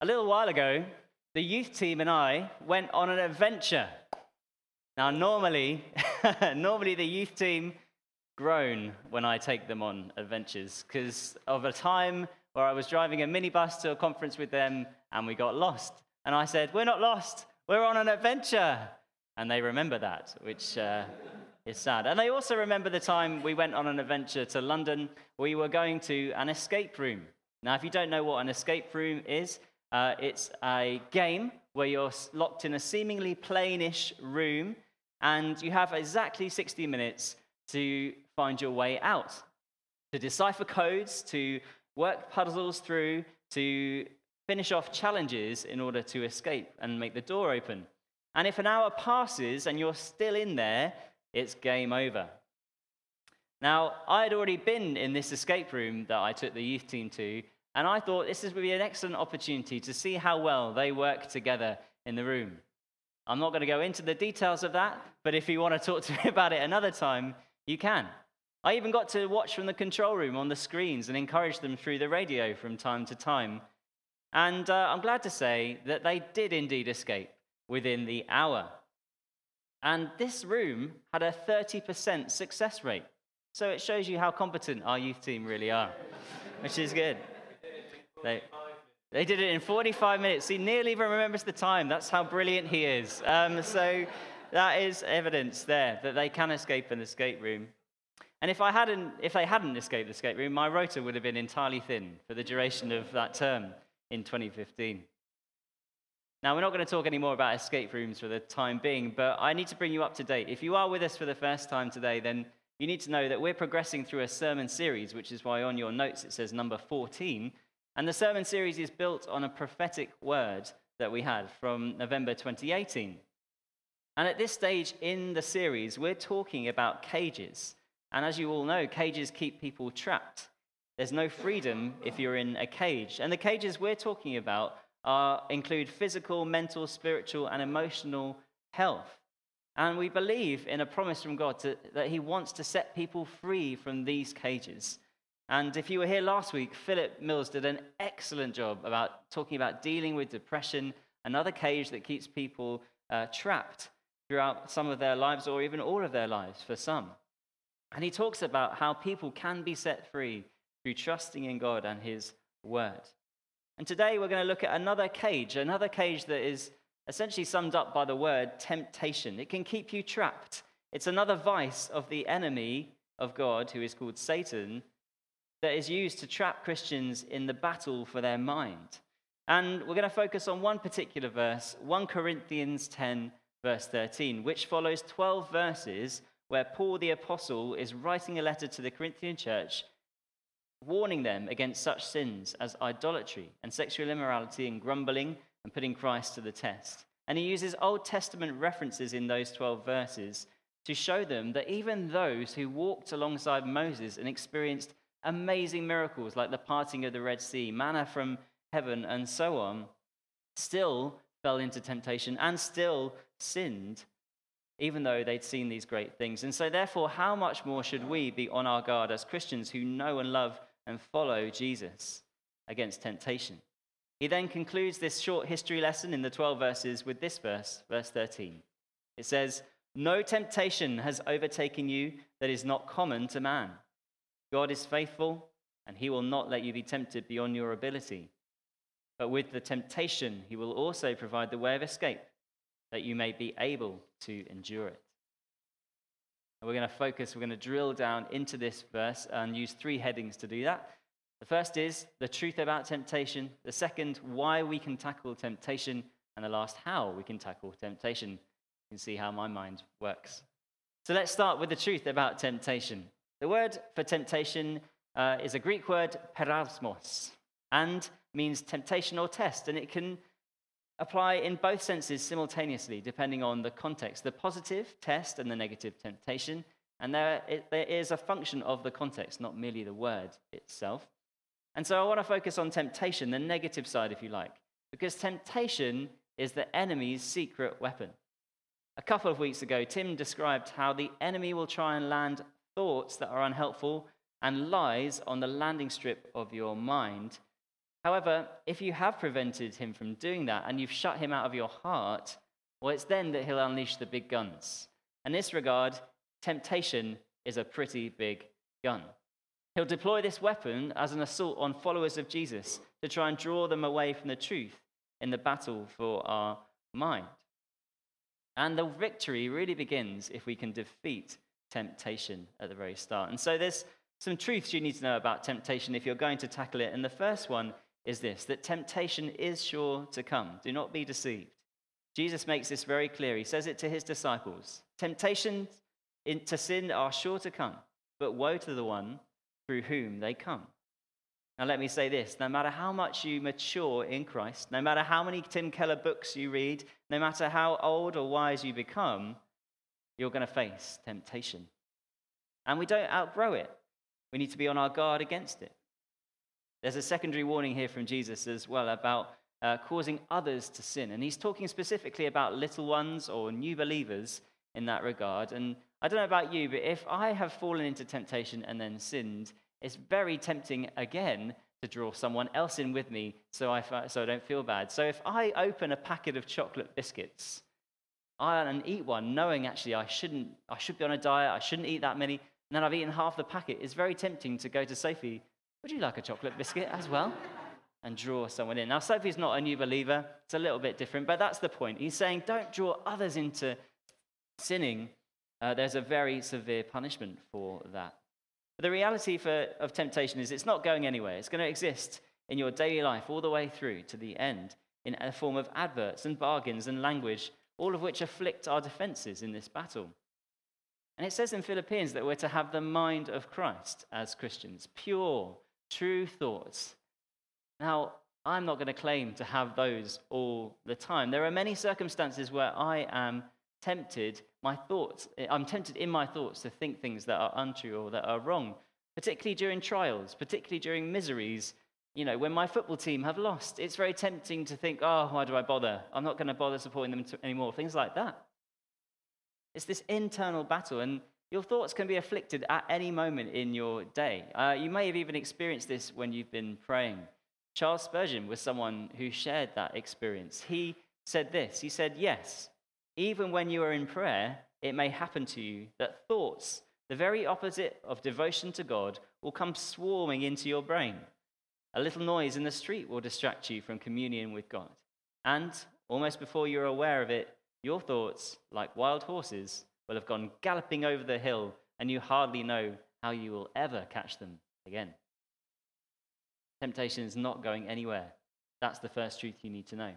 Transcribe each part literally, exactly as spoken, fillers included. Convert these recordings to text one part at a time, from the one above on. A little while ago, the youth team and I went on an adventure. Now, normally, normally the youth team groan when I take them on adventures because of a time where I was driving a minibus to a conference with them and we got lost. And I said, "We're not lost, we're on an adventure." And they remember that, which uh, is sad. And they also remember the time we went on an adventure to London. We were going to an escape room. Now, if you don't know what an escape room is, Uh, it's a game where you're locked in a seemingly plainish room and you have exactly sixty minutes to find your way out, to decipher codes, to work puzzles through, to finish off challenges in order to escape and make the door open. And if an hour passes and you're still in there, it's game over. Now, I had already been in this escape room that I took the youth team to, and I thought this would be an excellent opportunity to see how well they work together in the room. I'm not going to go into the details of that, but if you want to talk to me about it another time, you can. I even got to watch from the control room on the screens and encourage them through the radio from time to time. And uh, I'm glad to say that they did indeed escape within the hour. And this room had a thirty percent success rate. So it shows you how competent our youth team really are, which is good. They, they did it in forty-five minutes. He nearly even remembers the time. That's how brilliant he is. Um, so that is evidence there that they can escape an escape room. And if I hadn't, if they hadn't escaped the escape room, my rota would have been entirely thin for the duration of that term in twenty fifteen. Now, we're not going to talk any more about escape rooms for the time being, but I need to bring you up to date. If you are with us for the first time today, then you need to know that we're progressing through a sermon series, which is why on your notes it says number fourteen. And the sermon series is built on a prophetic word that we had from November twenty eighteen. And at this stage in the series, we're talking about cages. And as you all know, cages keep people trapped. There's no freedom if you're in a cage. And the cages we're talking about are include physical, mental, spiritual, and emotional health. And we believe in a promise from God to, that he wants to set people free from these cages. And if you were here last week, Philip Mills did an excellent job about talking about dealing with depression, another cage that keeps people uh, trapped throughout some of their lives or even all of their lives for some. And he talks about how people can be set free through trusting in God and his word. And today we're going to look at another cage, another cage that is essentially summed up by the word temptation. It can keep you trapped. It's another vice of the enemy of God, who is called Satan, that is used to trap Christians in the battle for their mind. And we're going to focus on one particular verse, First Corinthians ten, verse thirteen, which follows twelve verses where Paul the Apostle is writing a letter to the Corinthian church, warning them against such sins as idolatry and sexual immorality and grumbling and putting Christ to the test. And he uses Old Testament references in those twelve verses to show them that even those who walked alongside Moses and experienced amazing miracles like the parting of the Red Sea, manna from heaven, and so on, still fell into temptation and still sinned, even though they'd seen these great things. And so therefore, how much more should we be on our guard as Christians who know and love and follow Jesus against temptation? He then concludes this short history lesson in the twelve verses with this verse, verse thirteen. It says, "No temptation has overtaken you that is not common to man. God is faithful, and he will not let you be tempted beyond your ability. But with the temptation, he will also provide the way of escape, that you may be able to endure it." And we're going to focus, we're going to drill down into this verse and use three headings to do that. The first is the truth about temptation. The second, why we can tackle temptation. And the last, how we can tackle temptation. You can see how my mind works. So let's start with the truth about temptation. The word for temptation uh, is a Greek word, perasmos, and means temptation or test, and it can apply in both senses simultaneously, depending on the context, the positive test and the negative temptation, and there, it, there is a function of the context, not merely the word itself. And so I want to focus on temptation, the negative side, if you like, because temptation is the enemy's secret weapon. A couple of weeks ago, Tim described how the enemy will try and land thoughts that are unhelpful, and lies on the landing strip of your mind However, if you have prevented him from doing that and you've shut him out of your heart, well, it's then that he'll unleash the big guns. In this regard, temptation is a pretty big gun. He'll deploy this weapon as an assault on followers of Jesus to try and draw them away from the truth in the battle for our mind. And the victory really begins if we can defeat temptation at the very start. And so there's some truths you need to know about temptation if you're going to tackle it. And the first one is this, that temptation is sure to come. Do not be deceived. Jesus makes this very clear. He says it to his disciples. Temptations to sin are sure to come, but woe to the one through whom they come. Now let me say this, no matter how much you mature in Christ, no matter how many Tim Keller books you read, no matter how old or wise you become, you're going to face temptation. And we don't outgrow it. We need to be on our guard against it. There's a secondary warning here from Jesus as well about uh, causing others to sin. And he's talking specifically about little ones or new believers in that regard. And I don't know about you, but if I have fallen into temptation and then sinned, it's very tempting again to draw someone else in with me so I, so I don't feel bad. So if I open a packet of chocolate biscuits and eat one knowing actually I shouldn't, I should be on a diet, I shouldn't eat that many, and then I've eaten half the packet, it's very tempting to go to Sophie, would you like a chocolate biscuit as well? And draw someone in. Now, Sophie's not a new believer. It's a little bit different, but that's the point. He's saying don't draw others into sinning. Uh, there's a very severe punishment for that. The reality for, of temptation is it's not going anywhere. It's going to exist in your daily life all the way through to the end in a form of adverts and bargains and language, all of which afflict our defenses in this battle. And it says in Philippians that we're to have the mind of Christ as Christians, pure, true thoughts. Now, I'm not going to claim to have those all the time. There are many circumstances where I am tempted, my thoughts, I'm tempted in my thoughts to think things that are untrue or that are wrong, particularly during trials, particularly during miseries. You know, when my football team have lost, it's very tempting to think, oh, why do I bother? I'm not going to bother supporting them anymore, things like that. It's this internal battle, and your thoughts can be afflicted at any moment in your day. Uh, you may have even experienced this when you've been praying. Charles Spurgeon was someone who shared that experience. He said this, he said, yes, even when you are in prayer, it may happen to you that thoughts, the very opposite of devotion to God, will come swarming into your brain. A little noise in the street will distract you from communion with God. And, almost before you're aware of it, your thoughts, like wild horses, will have gone galloping over the hill, and you hardly know how you will ever catch them again. Temptation is not going anywhere. That's the first truth you need to know.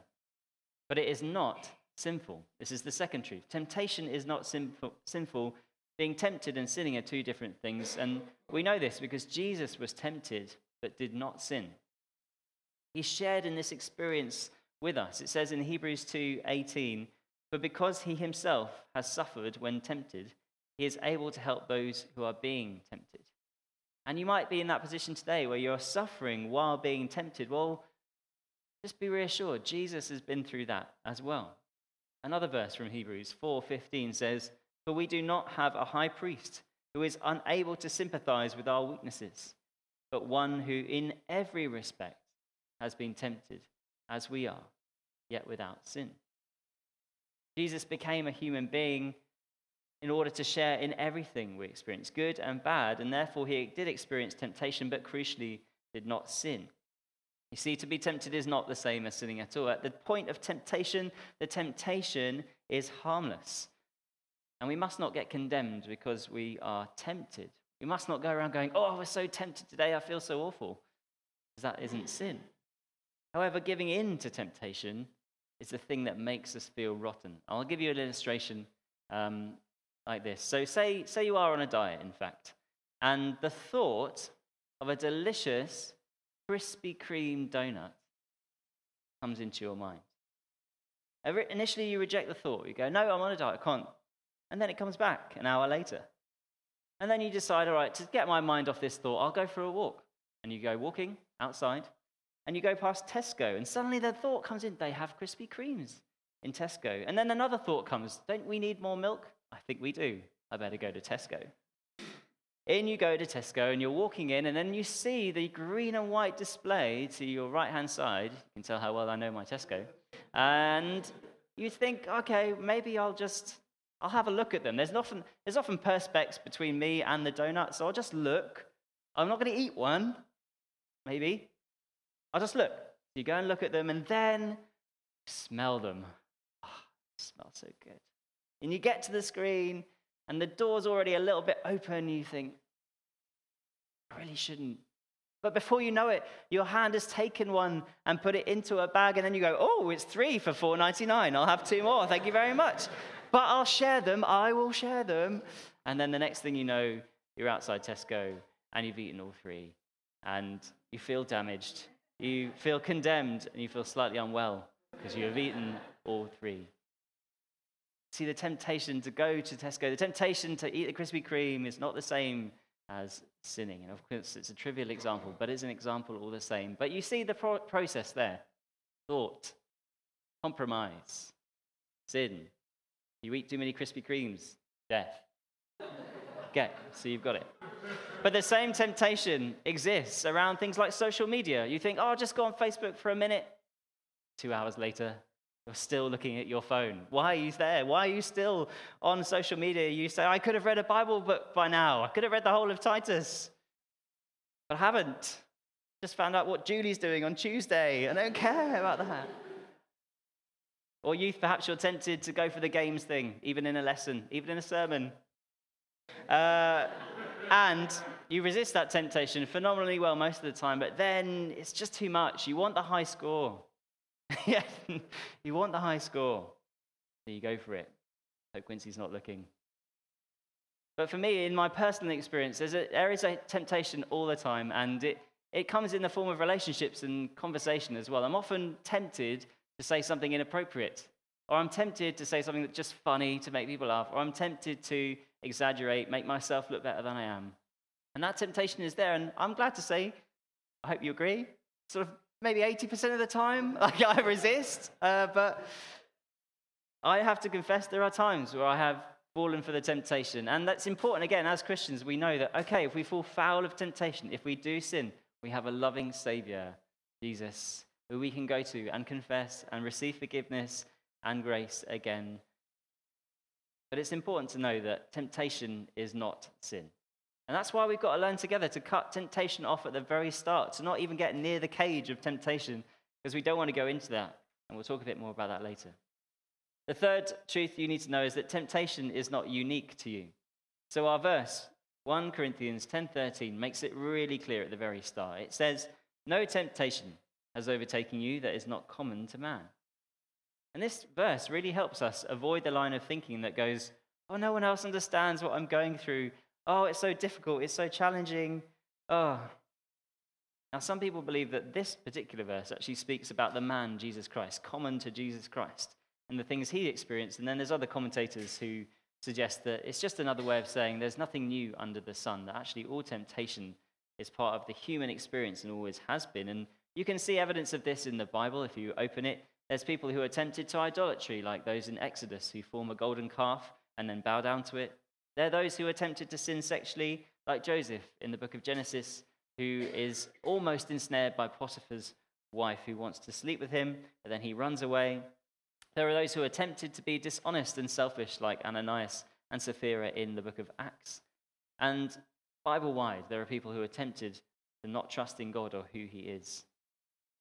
But it is not sinful. This is the second truth. Temptation is not sinful. Sinful. Being tempted and sinning are two different things. And we know this because Jesus was tempted but did not sin. He shared in this experience with us. It says in Hebrews two eighteen, for because he himself has suffered when tempted, he is able to help those who are being tempted. And you might be in that position today where you're suffering while being tempted. Well, just be reassured. Jesus has been through that as well. Another verse from Hebrews four fifteen says, for we do not have a high priest who is unable to sympathize with our weaknesses, but one who in every respect has been tempted as we are, yet without sin. Jesus became a human being in order to share in everything we experience, good and bad, and therefore he did experience temptation, but crucially did not sin. You see, to be tempted is not the same as sinning at all. At the point of temptation, the temptation is harmless. And we must not get condemned because we are tempted. We must not go around going, oh, I was so tempted today, I feel so awful. Because that isn't sin. However, giving in to temptation is the thing that makes us feel rotten. I'll give you an illustration um, like this. So say, say you are on a diet, in fact, and the thought of a delicious Krispy Kreme donut comes into your mind. Initially, you reject the thought. You go, no, I'm on a diet, I can't. And then it comes back an hour later. And then you decide, all right, to get my mind off this thought, I'll go for a walk. And you go walking outside, and you go past Tesco, and suddenly the thought comes in, they have Krispy Kremes in Tesco. And then another thought comes, don't we need more milk? I think we do. I better go to Tesco. In you go to Tesco, and you're walking in, and then you see the green and white display to your right-hand side. You can tell how well I know my Tesco. And you think, okay, maybe I'll just, I'll have a look at them. There's often, there's often perspex between me and the donuts, so I'll just look. I'm not going to eat one, maybe. I'll just look. You go and look at them, and then smell them. Oh, it smells so good. And you get to the screen, and the door's already a little bit open. You think, I really shouldn't. But before you know it, your hand has taken one and put it into a bag, and then you go, oh, it's three for four ninety-nine. I'll have two more. Thank you very much. But I'll share them. I will share them. And then the next thing you know, you're outside Tesco, and you've eaten all three, and you feel damaged. You feel condemned, and you feel slightly unwell because you have eaten all three. See, the temptation to go to Tesco, the temptation to eat the Krispy Kreme is not the same as sinning. And of course, it's a trivial example, but it's an example all the same. But you see the pro- process there. Thought, compromise, sin. You eat too many Krispy Kremes, death. Okay, so you've got it. But the same temptation exists around things like social media. You think, oh, I'll just go on Facebook for a minute. Two hours later, you're still looking at your phone. Why are you there? Why are you still on social media? You say, I could have read a Bible book by now. I could have read the whole of Titus. But I haven't. Just found out what Julie's doing on Tuesday. I don't care about that. Or youth, perhaps you're tempted to go for the games thing, even in a lesson, even in a sermon. Uh... And you resist that temptation phenomenally well most of the time, but then it's just too much. You want the high score. Yeah, you want the high score. So you go for it. Hope Quincy's not looking. But for me, in my personal experience, there's a, there is a temptation all the time, and it, it comes in the form of relationships and conversation as well. I'm often tempted to say something inappropriate, or I'm tempted to say something that's just funny to make people laugh, or I'm tempted to exaggerate, make myself look better than I am. And that temptation is there, and I'm glad to say, I hope you agree, sort of maybe eighty percent of the time, like, I resist, uh, but I have to confess there are times where I have fallen for the temptation, and that's important. Again, as Christians, we know that, okay, if we fall foul of temptation, if we do sin, we have a loving Savior, Jesus, who we can go to and confess and receive forgiveness and grace again. But it's important to know that temptation is not sin. And that's why we've got to learn together to cut temptation off at the very start, to not even get near the cage of temptation, because we don't want to go into that. And we'll talk a bit more about that later. The third truth you need to know is that temptation is not unique to you. So our verse, First Corinthians ten thirteen, makes it really clear at the very start. It says, no temptation has overtaken you that is not common to man. And this verse really helps us avoid the line of thinking that goes, oh, no one else understands what I'm going through. Oh, it's so difficult. It's so challenging. Oh. Now, some people believe that this particular verse actually speaks about the man, Jesus Christ, common to Jesus Christ, and the things he experienced. And then there's other commentators who suggest that it's just another way of saying there's nothing new under the sun, that actually all temptation is part of the human experience and always has been. And you can see evidence of this in the Bible if you open it. There's people who are tempted to idolatry, like those in Exodus who form a golden calf and then bow down to it. There are those who are tempted to sin sexually, like Joseph in the book of Genesis, who is almost ensnared by Potiphar's wife who wants to sleep with him, but then he runs away. There are those who are tempted to be dishonest and selfish, like Ananias and Sapphira in the book of Acts. And Bible-wide, there are people who are tempted to not trust in God or who he is.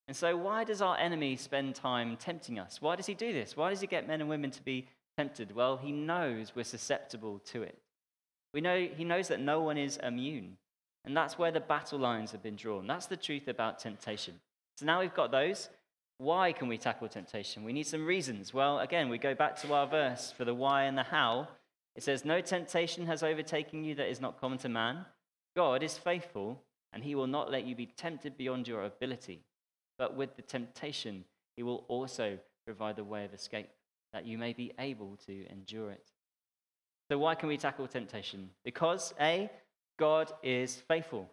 And so why does our enemy spend time tempting us? Why does he do this? Why does he get men and women to be tempted? Well, he knows we're susceptible to it. We know he knows that no one is immune. And that's where the battle lines have been drawn. That's the truth about temptation. So now we've got those. Why can we tackle temptation? We need some reasons. Well, again, we go back to our verse for the why and the how. It says, no temptation has overtaken you that is not common to man. God is faithful, and he will not let you be tempted beyond your ability. But with the temptation, he will also provide the way of escape, that you may be able to endure it. So why can we tackle temptation? Because, A, God is faithful.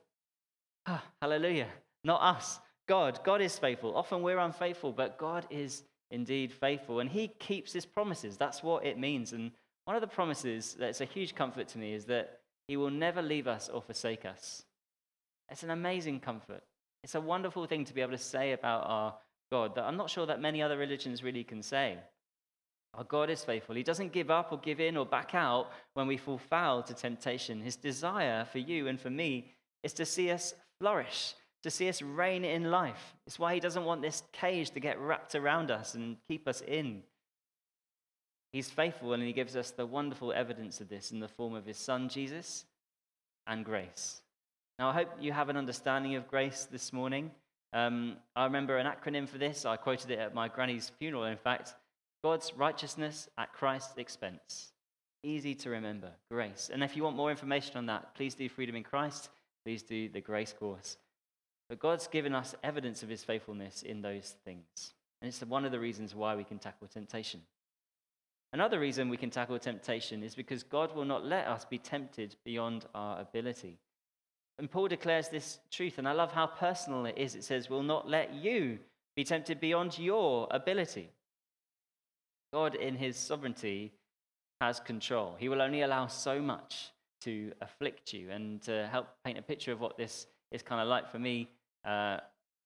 Ah, hallelujah. Not us. God. God is faithful. Often we're unfaithful, but God is indeed faithful. And he keeps his promises. That's what it means. And one of the promises that's a huge comfort to me is that He will never leave us or forsake us. It's an amazing comfort. It's a wonderful thing to be able to say about our God that I'm not sure that many other religions really can say. Our God is faithful. He doesn't give up or give in or back out when we fall foul to temptation. His desire for you and for me is to see us flourish, to see us reign in life. It's why he doesn't want this cage to get wrapped around us and keep us in. He's faithful, and he gives us the wonderful evidence of this in the form of his son, Jesus, and grace. Now, I hope you have an understanding of grace this morning. Um, I remember an acronym for this. I quoted it at my granny's funeral, in fact. God's righteousness at Christ's expense. Easy to remember, grace. And if you want more information on that, please do Freedom in Christ. Please do the grace course. But God's given us evidence of his faithfulness in those things. And it's one of the reasons why we can tackle temptation. Another reason we can tackle temptation is because God will not let us be tempted beyond our ability. And Paul declares this truth, and I love how personal it is. It says, will not let you be tempted beyond your ability. God, in his sovereignty, has control. He will only allow so much to afflict you. And to help paint a picture of what this is kind of like for me, uh,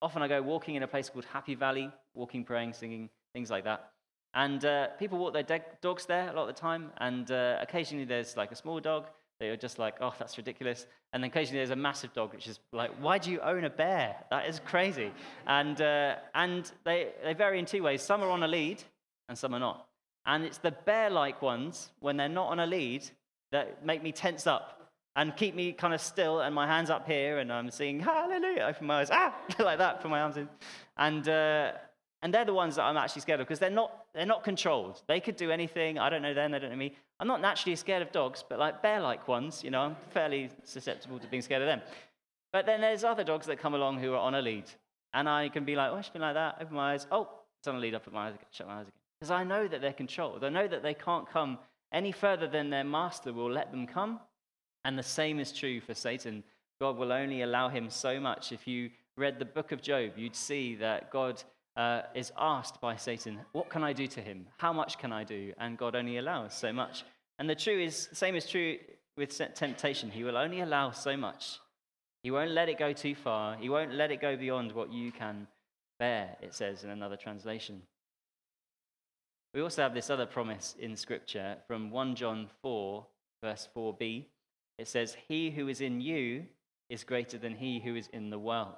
often I go walking in a place called Happy Valley, walking, praying, singing, things like that. And uh, people walk their de- dogs there a lot of the time, and uh, occasionally there's like a small dog that you're just like, oh, that's ridiculous. And then occasionally there's a massive dog, which is like, why do you own a bear? That is crazy. And uh, and they, they vary in two ways. Some are on a lead, and some are not. And it's the bear-like ones, when they're not on a lead, that make me tense up and keep me kind of still, and my hands up here, and I'm singing, hallelujah, open my eyes, ah, like that, put my arms in. And... Uh, And they're the ones that I'm actually scared of, because they're not they're not controlled. They could do anything. I don't know them. They don't know me. I'm not naturally scared of dogs, but like bear-like ones, you know, I'm fairly susceptible to being scared of them. But then there's other dogs that come along who are on a lead. And I can be like, oh, I should be like that. Open my eyes. Oh, it's on a lead. I put my eyes, shut my eyes again. Because I know that they're controlled. I know that they can't come any further than their master will let them come. And the same is true for Satan. God will only allow him so much. If you read the book of Job, you'd see that God... Uh, is asked by Satan, what can I do to him? How much can I do? And God only allows so much. And the true is, same is true with temptation. He will only allow so much. He won't let it go too far. He won't let it go beyond what you can bear, it says in another translation. We also have this other promise in Scripture from First John four, verse four b. It says, he who is in you is greater than he who is in the world.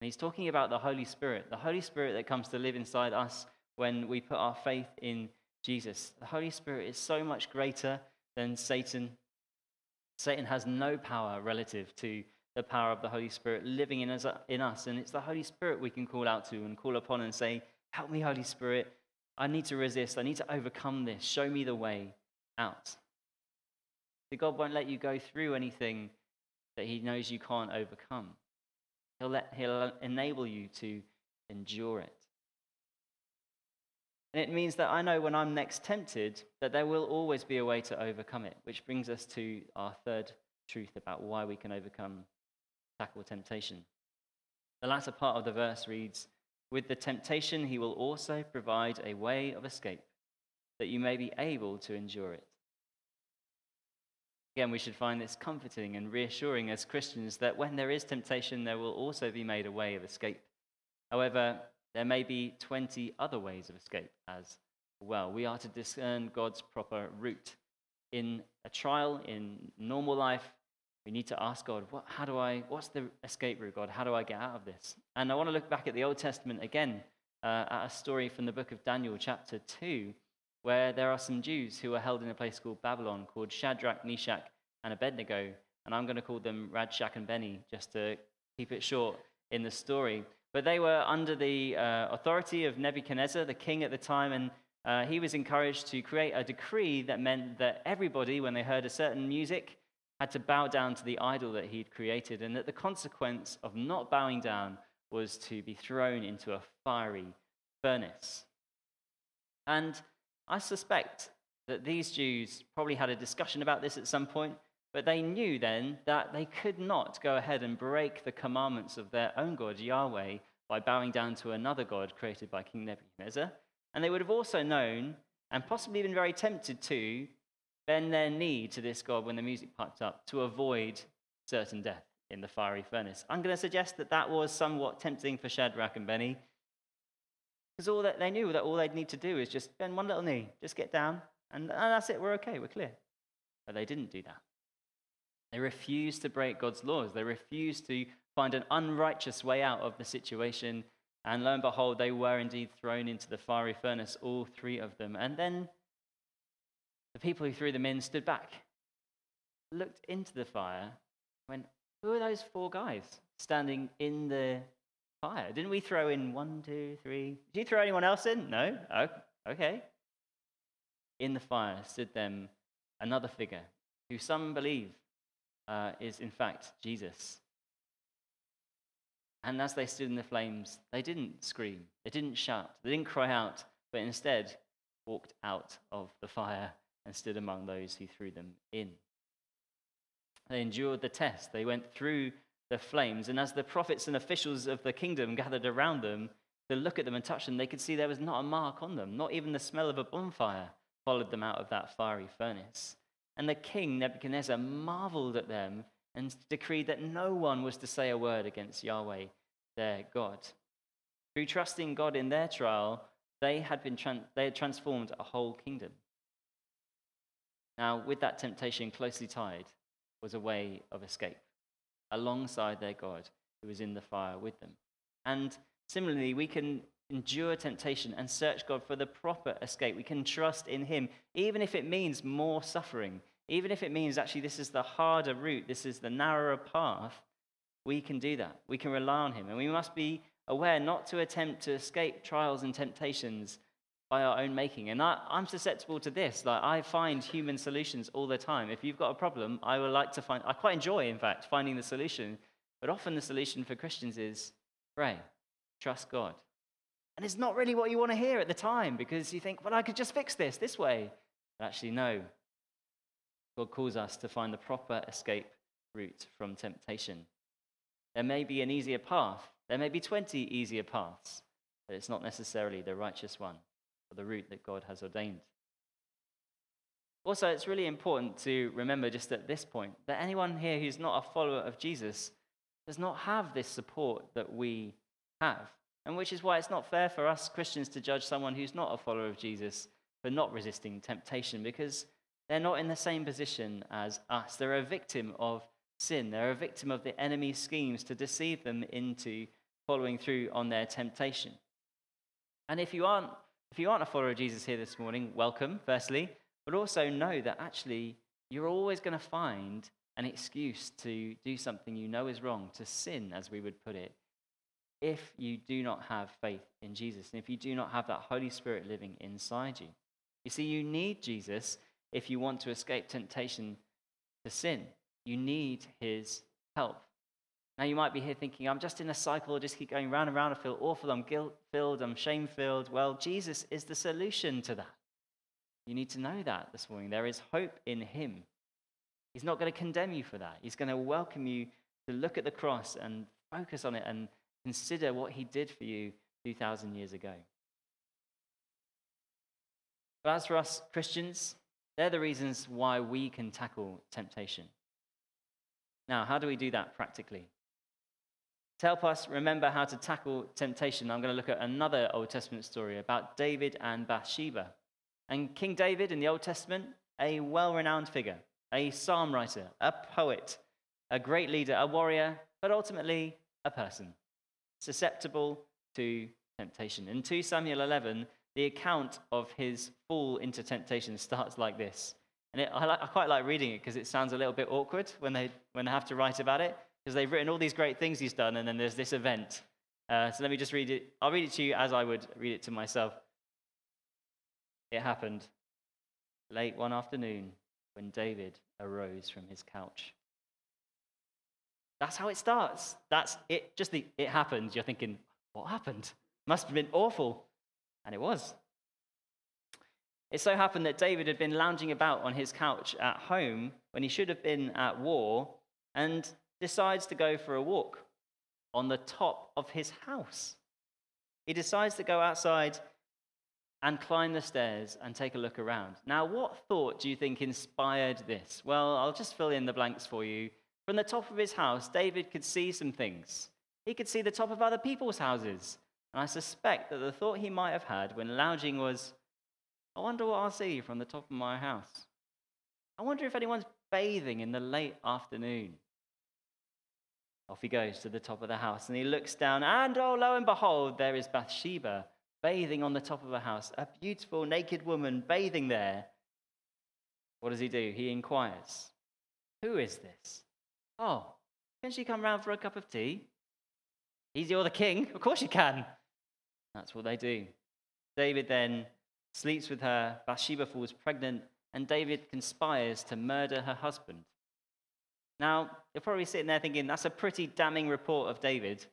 And he's talking about the Holy Spirit, the Holy Spirit that comes to live inside us when we put our faith in Jesus. The Holy Spirit is so much greater than Satan. Satan has no power relative to the power of the Holy Spirit living in us, in us. And it's the Holy Spirit we can call out to and call upon and say, help me, Holy Spirit. I need to resist. I need to overcome this. Show me the way out. But God won't let you go through anything that he knows you can't overcome. He'll, let, he'll enable you to endure it. And it means that I know when I'm next tempted that there will always be a way to overcome it, which brings us to our third truth about why we can overcome, tackle temptation. The latter part of the verse reads, with the temptation he will also provide a way of escape, that you may be able to endure it. Again, we should find this comforting and reassuring as Christians that when there is temptation, there will also be made a way of escape. However, there may be twenty other ways of escape as well. We are to discern God's proper route. In a trial, in normal life, we need to ask God, what, how do I, what's the escape route, God? How do I get out of this? And I want to look back at the Old Testament again, uh, at a story from the book of Daniel, chapter two, where there are some Jews who are held in a place called Babylon, called Shadrach, Meshach, and Abednego. And I'm going to call them Radshak and Benny, just to keep it short in the story. But they were under the uh, authority of Nebuchadnezzar, the king at the time, and uh, he was encouraged to create a decree that meant that everybody, when they heard a certain music, had to bow down to the idol that he'd created, and that the consequence of not bowing down was to be thrown into a fiery furnace. And I suspect that these Jews probably had a discussion about this at some point, but they knew then that they could not go ahead and break the commandments of their own God, Yahweh, by bowing down to another God created by King Nebuchadnezzar. And they would have also known, and possibly been very tempted to, bend their knee to this god when the music piped up to avoid certain death in the fiery furnace. I'm going to suggest that that was somewhat tempting for Shadrach and Benny, because all that they knew that all they'd need to do is just bend one little knee, just get down, and, and that's it, we're okay, we're clear. But they didn't do that. They refused to break God's laws. They refused to find an unrighteous way out of the situation. And lo and behold, they were indeed thrown into the fiery furnace, all three of them. And then the people who threw them in stood back, looked into the fire, went, who are those four guys standing in the fire? Didn't we throw in one, two, three? Did you throw anyone else in? No? Oh, okay. In the fire stood them another figure, who some believe uh, is in fact Jesus. And as they stood in the flames, they didn't scream, they didn't shout, they didn't cry out, but instead walked out of the fire and stood among those who threw them in. They endured the test. They went through the flames, and as the prophets and officials of the kingdom gathered around them to look at them and touch them, they could see there was not a mark on them. Not even the smell of a bonfire followed them out of that fiery furnace. And the king, Nebuchadnezzar, marveled at them and decreed that no one was to say a word against Yahweh, their God. Through trusting God in their trial, they had been tran- they had transformed a whole kingdom. Now, with that temptation closely tied was a way of escape, alongside their God, who was in the fire with them. And similarly, we can endure temptation and search God for the proper escape. We can trust in him, even if it means more suffering, even if it means actually this is the harder route, this is the narrower path. We can do that. We can rely on him. And we must be aware not to attempt to escape trials and temptations by our own making. And I, I'm susceptible to this. Like, I find human solutions all the time. If you've got a problem, I would like to find, I quite enjoy, in fact, finding the solution. But often the solution for Christians is pray, trust God. And it's not really what you want to hear at the time, because you think, well, I could just fix this this way. But actually, no. God calls us to find the proper escape route from temptation. There may be an easier path. There may be twenty easier paths, but it's not necessarily the righteous one or the route that God has ordained. Also, it's really important to remember just at this point that anyone here who's not a follower of Jesus does not have this support that we have, and which is why it's not fair for us Christians to judge someone who's not a follower of Jesus for not resisting temptation, because they're not in the same position as us. They're a victim of sin. They're a victim of the enemy's schemes to deceive them into following through on their temptation. And if you aren't, if you aren't a follower of Jesus here this morning, welcome, firstly, but also know that actually you're always going to find an excuse to do something you know is wrong, to sin, as we would put it, if you do not have faith in Jesus, and if you do not have that Holy Spirit living inside you. You see, you need Jesus if you want to escape temptation to sin. You need his help. Now, you might be here thinking, I'm just in a cycle, I just keep going round and round, I feel awful, I'm guilt-filled, I'm shame-filled. Well, Jesus is the solution to that. You need to know that this morning. There is hope in him. He's not going to condemn you for that. He's going to welcome you to look at the cross and focus on it and consider what he did for you two thousand years ago. But as for us Christians, they're the reasons why we can tackle temptation. Now, how do we do that practically? To help us remember how to tackle temptation, I'm going to look at another Old Testament story about David and Bathsheba. And King David in the Old Testament, a well-renowned figure, a psalm writer, a poet, a great leader, a warrior, but ultimately a person susceptible to temptation. In Second Samuel eleven, the account of his fall into temptation starts like this. And it, I, like, I quite like reading it because it sounds a little bit awkward when they when they have to write about it, because they've written all these great things he's done, and then there's this event. Uh, so let me just read it. I'll read it to you as I would read it to myself. It happened late one afternoon when David arose from his couch. That's how it starts. That's it. Just the it happened. You're thinking, what happened? Must have been awful. And it was. It so happened that David had been lounging about on his couch at home when he should have been at war, and decides to go for a walk on the top of his house. He decides to go outside and climb the stairs and take a look around. Now, what thought do you think inspired this? Well, I'll just fill in the blanks for you. From the top of his house, David could see some things. He could see the top of other people's houses. And I suspect that the thought he might have had when lounging was, I wonder what I'll see from the top of my house. I wonder if anyone's bathing in the late afternoon. Off he goes to the top of the house, and he looks down, and oh, lo and behold, there is Bathsheba bathing on the top of a house, a beautiful naked woman bathing there. What does he do? He inquires, who is this? Oh, can she come round for a cup of tea? He's you're the king. Of course you can. That's what they do. David then sleeps with her. Bathsheba falls pregnant, and David conspires to murder her husband. Now, you're probably sitting there thinking, that's a pretty damning report of David.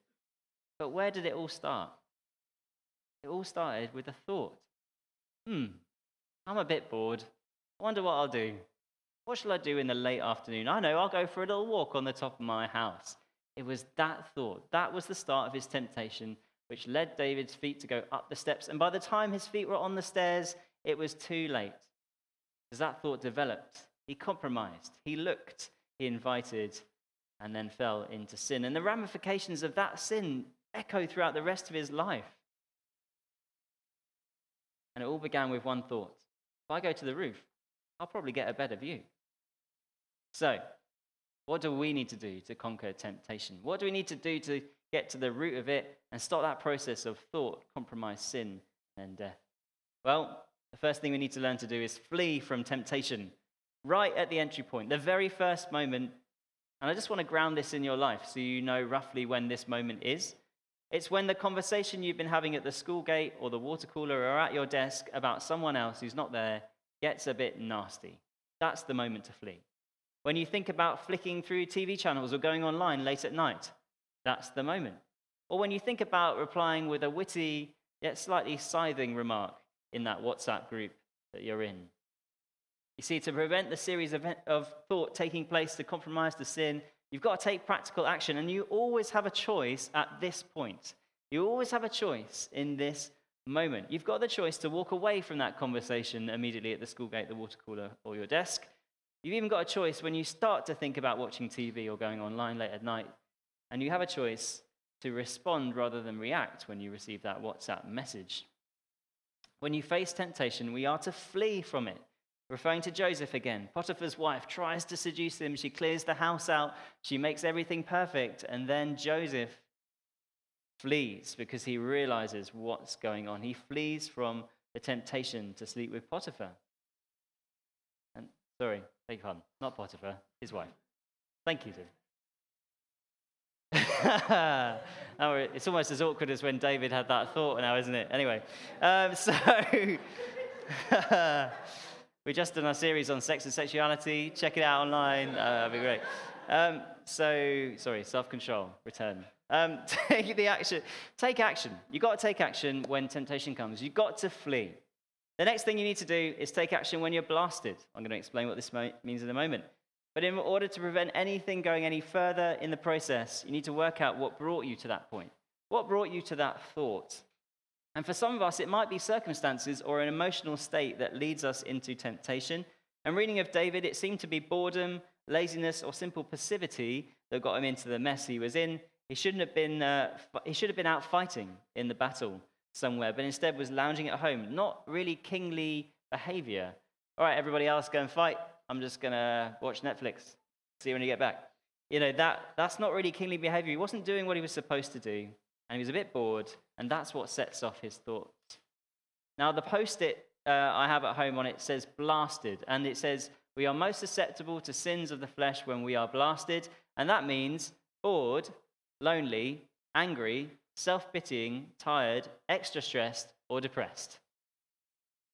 But where did it all start? It all started with a thought. Hmm, I'm a bit bored. I wonder what I'll do. What shall I do in the late afternoon? I know, I'll go for a little walk on the top of my house. It was that thought. That was the start of his temptation, which led David's feet to go up the steps. And by the time his feet were on the stairs, it was too late. As that thought developed, he compromised, he looked, he invited, and then fell into sin. And the ramifications of that sin echo throughout the rest of his life. And it all began with one thought. If I go to the roof, I'll probably get a better view. So, what do we need to do to conquer temptation? What do we need to do to get to the root of it and stop that process of thought, compromise, sin, and death? Well, the first thing we need to learn to do is flee from temptation right at the entry point, the very first moment. And I just want to ground this in your life so you know roughly when this moment is. It's when the conversation you've been having at the school gate or the water cooler or at your desk about someone else who's not there gets a bit nasty. That's the moment to flee. When you think about flicking through T V channels or going online late at night, that's the moment. Or when you think about replying with a witty yet slightly scything remark in that WhatsApp group that you're in. You see, to prevent the series of thought taking place to compromise the sin, you've got to take practical action, and you always have a choice at this point. You always have a choice in this moment. You've got the choice to walk away from that conversation immediately at the school gate, the water cooler, or your desk. You've even got a choice when you start to think about watching T V or going online late at night, and you have a choice to respond rather than react when you receive that WhatsApp message. When you face temptation, we are to flee from it. Referring to Joseph again, Potiphar's wife tries to seduce him. She clears the house out. She makes everything perfect. And then Joseph flees because he realizes what's going on. He flees from the temptation to sleep with Potiphar. And sorry, beg your pardon, not Potiphar, his wife. Thank you, David. Now, it's almost as awkward as when David had that thought now, isn't it? Anyway, um, so... We've just done our series on sex and sexuality. Check it out online. Uh, that'd be great. Um, so, sorry, self-control, return. Um, take the action. Take action. You've got to take action when temptation comes. You've got to flee. The next thing you need to do is take action when you're blasted. I'm going to explain what this mo- means in a moment. But in order to prevent anything going any further in the process, you need to work out what brought you to that point. What brought you to that thought? And for some of us, it might be circumstances or an emotional state that leads us into temptation. And reading of David, it seemed to be boredom, laziness, or simple passivity that got him into the mess he was in. He shouldn't have been. Uh, he should have been out fighting in the battle somewhere, but instead was lounging at home. Not really kingly behavior. All right, everybody else, go and fight. I'm just gonna watch Netflix. See you when you get back. You know that that's not really kingly behavior. He wasn't doing what he was supposed to do. And he was a bit bored, and that's what sets off his thoughts. Now, the post-it uh, I have at home on it says blasted, and it says, we are most susceptible to sins of the flesh when we are blasted, and that means bored, lonely, angry, self-pitying, tired, extra stressed, or depressed.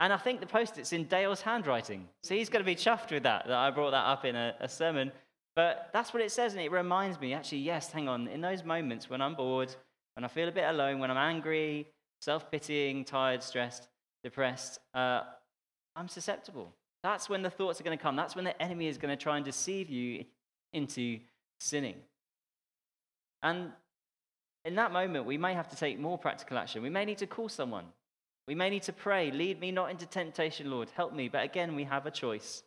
And I think the post-it's in Dale's handwriting, so he's going to be chuffed with that, that I brought that up in a, a sermon, but that's what it says, and it reminds me, actually, yes, hang on, in those moments when I'm bored, when I feel a bit alone, when I'm angry, self-pitying, tired, stressed, depressed, uh, I'm susceptible. That's when the thoughts are going to come. That's when the enemy is going to try and deceive you into sinning. And in that moment, we may have to take more practical action. We may need to call someone. We may need to pray, lead me not into temptation, Lord, help me. But again, we have a choice.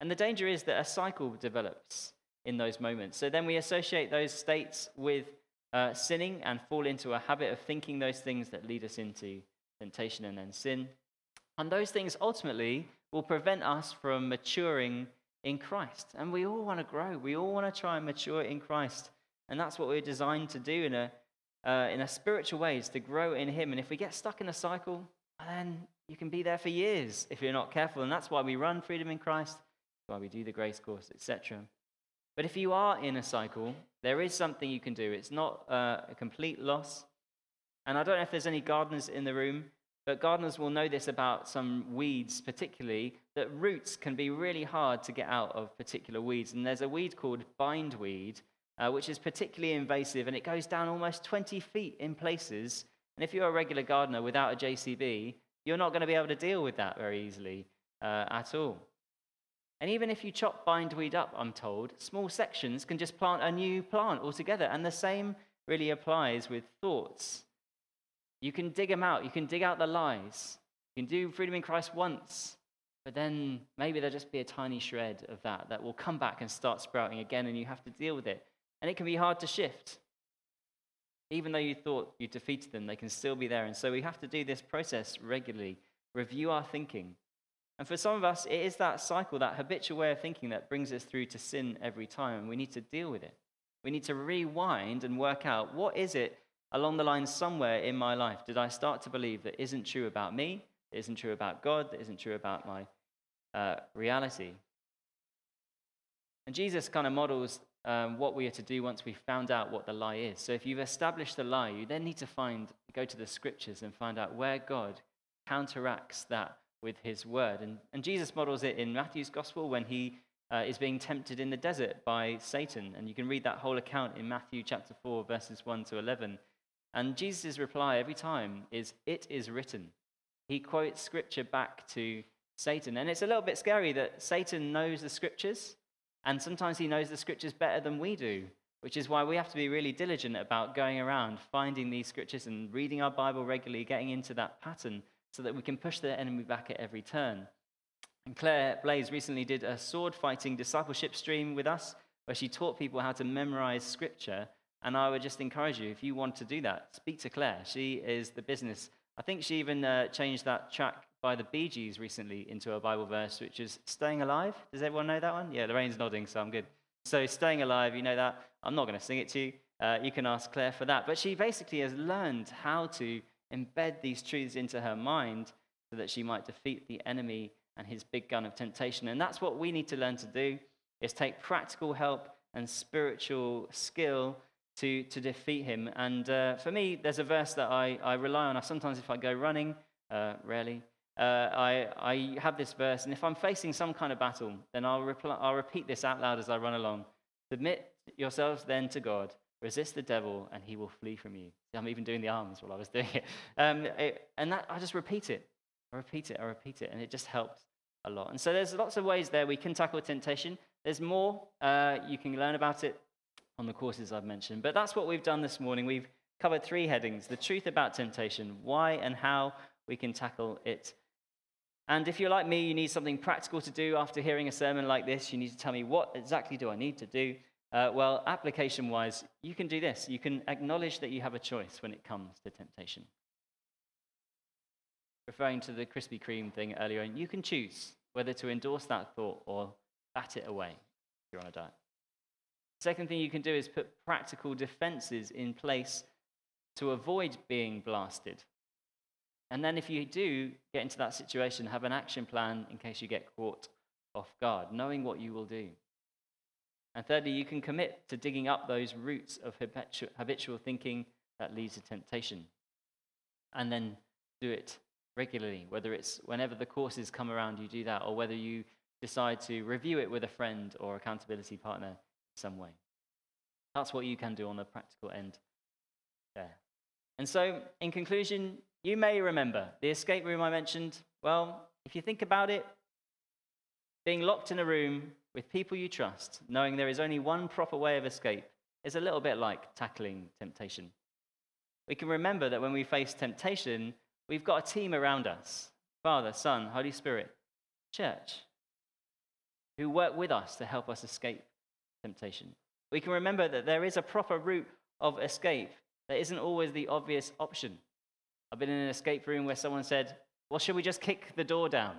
And the danger is that a cycle develops in those moments. So then we associate those states with uh, sinning and fall into a habit of thinking those things that lead us into temptation and then sin. And those things ultimately will prevent us from maturing in Christ. And we all want to grow. We all want to try and mature in Christ. And that's what we're designed to do in a uh, in a spiritual way, is to grow in him. And if we get stuck in a cycle, then you can be there for years if you're not careful. And that's why we run Freedom in Christ. That's why we do the grace course, et cetera. But if you are in a cycle, there is something you can do. It's not uh, a complete loss. And I don't know if there's any gardeners in the room, but gardeners will know this about some weeds particularly, that roots can be really hard to get out of particular weeds. And there's a weed called bindweed, uh, which is particularly invasive, and it goes down almost twenty feet in places. And if you're a regular gardener without a J C B, you're not going to be able to deal with that very easily uh, at all. And even if you chop bindweed up, I'm told, small sections can just plant a new plant altogether. And the same really applies with thoughts. You can dig them out. You can dig out the lies. You can do Freedom in Christ once, but then maybe there'll just be a tiny shred of that that will come back and start sprouting again, and you have to deal with it. And it can be hard to shift. Even though you thought you defeated them, they can still be there. And so we have to do this process regularly, review our thinking. And for some of us, it is that cycle, that habitual way of thinking that brings us through to sin every time, and we need to deal with it. We need to rewind and work out, what is it along the line somewhere in my life did I start to believe that isn't true about me, that isn't true about God, that isn't true about my uh, reality? And Jesus kind of models um, what we are to do once we've found out what the lie is. So if you've established the lie, you then need to find, go to the scriptures and find out where God counteracts that with his word. And, and Jesus models it in Matthew's gospel when he uh, is being tempted in the desert by Satan. And you can read that whole account in Matthew chapter four, verses one to eleven. And Jesus' reply every time is, it is written. He quotes scripture back to Satan. And it's a little bit scary that Satan knows the scriptures, and sometimes he knows the scriptures better than we do, which is why we have to be really diligent about going around, finding these scriptures and reading our Bible regularly, getting into that pattern so that we can push the enemy back at every turn. And Claire Blaze recently did a sword-fighting discipleship stream with us where she taught people how to memorize scripture. And I would just encourage you, if you want to do that, speak to Claire. She is the business. I think she even uh, changed that track by the Bee Gees recently into a Bible verse, which is Staying Alive. Does everyone know that one? Yeah, Lorraine's nodding, so I'm good. So Staying Alive, you know that. I'm not going to sing it to you. Uh, you can ask Claire for that. But she basically has learned how to embed these truths into her mind so that she might defeat the enemy and his big gun of temptation. And that's what we need to learn to do, is take practical help and spiritual skill To, to defeat him. And uh, for me, there's a verse that I, I rely on. I, sometimes if I go running, uh, rarely, uh, I, I have this verse. And if I'm facing some kind of battle, then I'll, repl- I'll repeat this out loud as I run along. Submit yourselves then to God. Resist the devil, and he will flee from you. I'm even doing the arms while I was doing it. Um, it and that, I just repeat it. I repeat it. I repeat it. And it just helped a lot. And so there's lots of ways there we can tackle temptation. There's more. Uh, you can learn about it on the courses I've mentioned. But that's what we've done this morning. We've covered three headings: the truth about temptation, why and how we can tackle it. And if you're like me, you need something practical to do after hearing a sermon like this. You need to tell me, what exactly do I need to do? Uh, well, application-wise, you can do this. You can acknowledge that you have a choice when it comes to temptation. Referring to the Krispy Kreme thing earlier on, you can choose whether to endorse that thought or bat it away if you're on a diet. Second thing you can do is put practical defenses in place to avoid being blasted. And then if you do get into that situation, have an action plan in case you get caught off guard, knowing what you will do. And thirdly, you can commit to digging up those roots of habitual thinking that leads to temptation. And then do it regularly, whether it's whenever the courses come around, you do that, or whether you decide to review it with a friend or accountability partner some way. That's what you can do on the practical end there. And so, in conclusion, you may remember the escape room I mentioned. Well, if you think about it, being locked in a room with people you trust, knowing there is only one proper way of escape, is a little bit like tackling temptation. We can remember that when we face temptation, We've got a team around us, Father, Son, Holy Spirit, Church, who work with us to help us escape temptation. We can remember that there is a proper route of escape that isn't always the obvious option. I've been in an escape room where someone said, well, should we just kick the door down?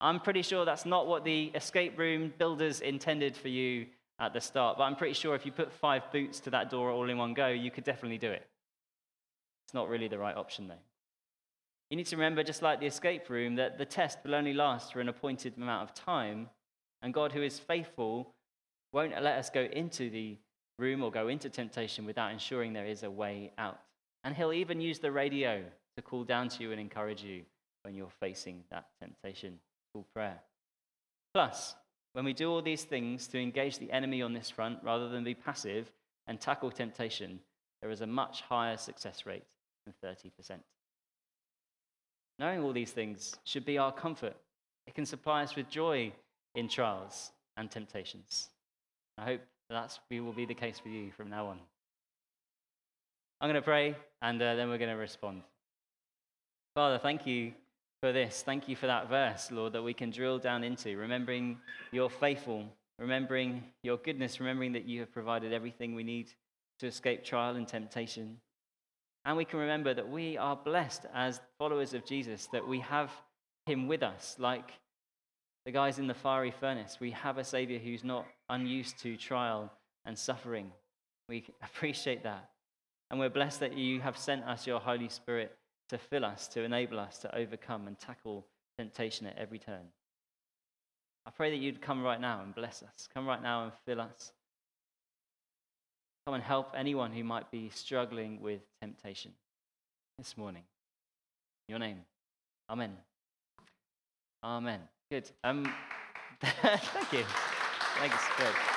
I'm pretty sure that's not what the escape room builders intended for you at the start, but I'm pretty sure if you put five boots to that door all in one go, you could definitely do it. It's not really the right option, though. You need to remember, just like the escape room, that the test will only last for an appointed amount of time, and God, who is faithful, won't let us go into the room or go into temptation without ensuring there is a way out. And he'll even use the radio to call down to you and encourage you when you're facing that temptation. Call prayer. Plus, when we do all these things to engage the enemy on this front, rather than be passive and tackle temptation, there is a much higher success rate than thirty percent. Knowing all these things should be our comfort. It can supply us with joy in trials and temptations. I hope that's will be the case for you from now on. I'm going to pray, and uh, then we're going to respond. Father, thank you for this. Thank you for that verse, Lord, that we can drill down into, remembering you're faithful, remembering your goodness, remembering that you have provided everything we need to escape trial and temptation. And we can remember that we are blessed as followers of Jesus, that we have him with us, like the guys in the fiery furnace. We have a Savior who's not unused to trial and suffering. We appreciate that. And we're blessed that you have sent us your Holy Spirit to fill us, to enable us to overcome and tackle temptation at every turn. I pray that you'd come right now and bless us. Come right now and fill us. Come and help anyone who might be struggling with temptation this morning. In your name. Amen. Amen. Good. Um, thank you. Thanks. Good.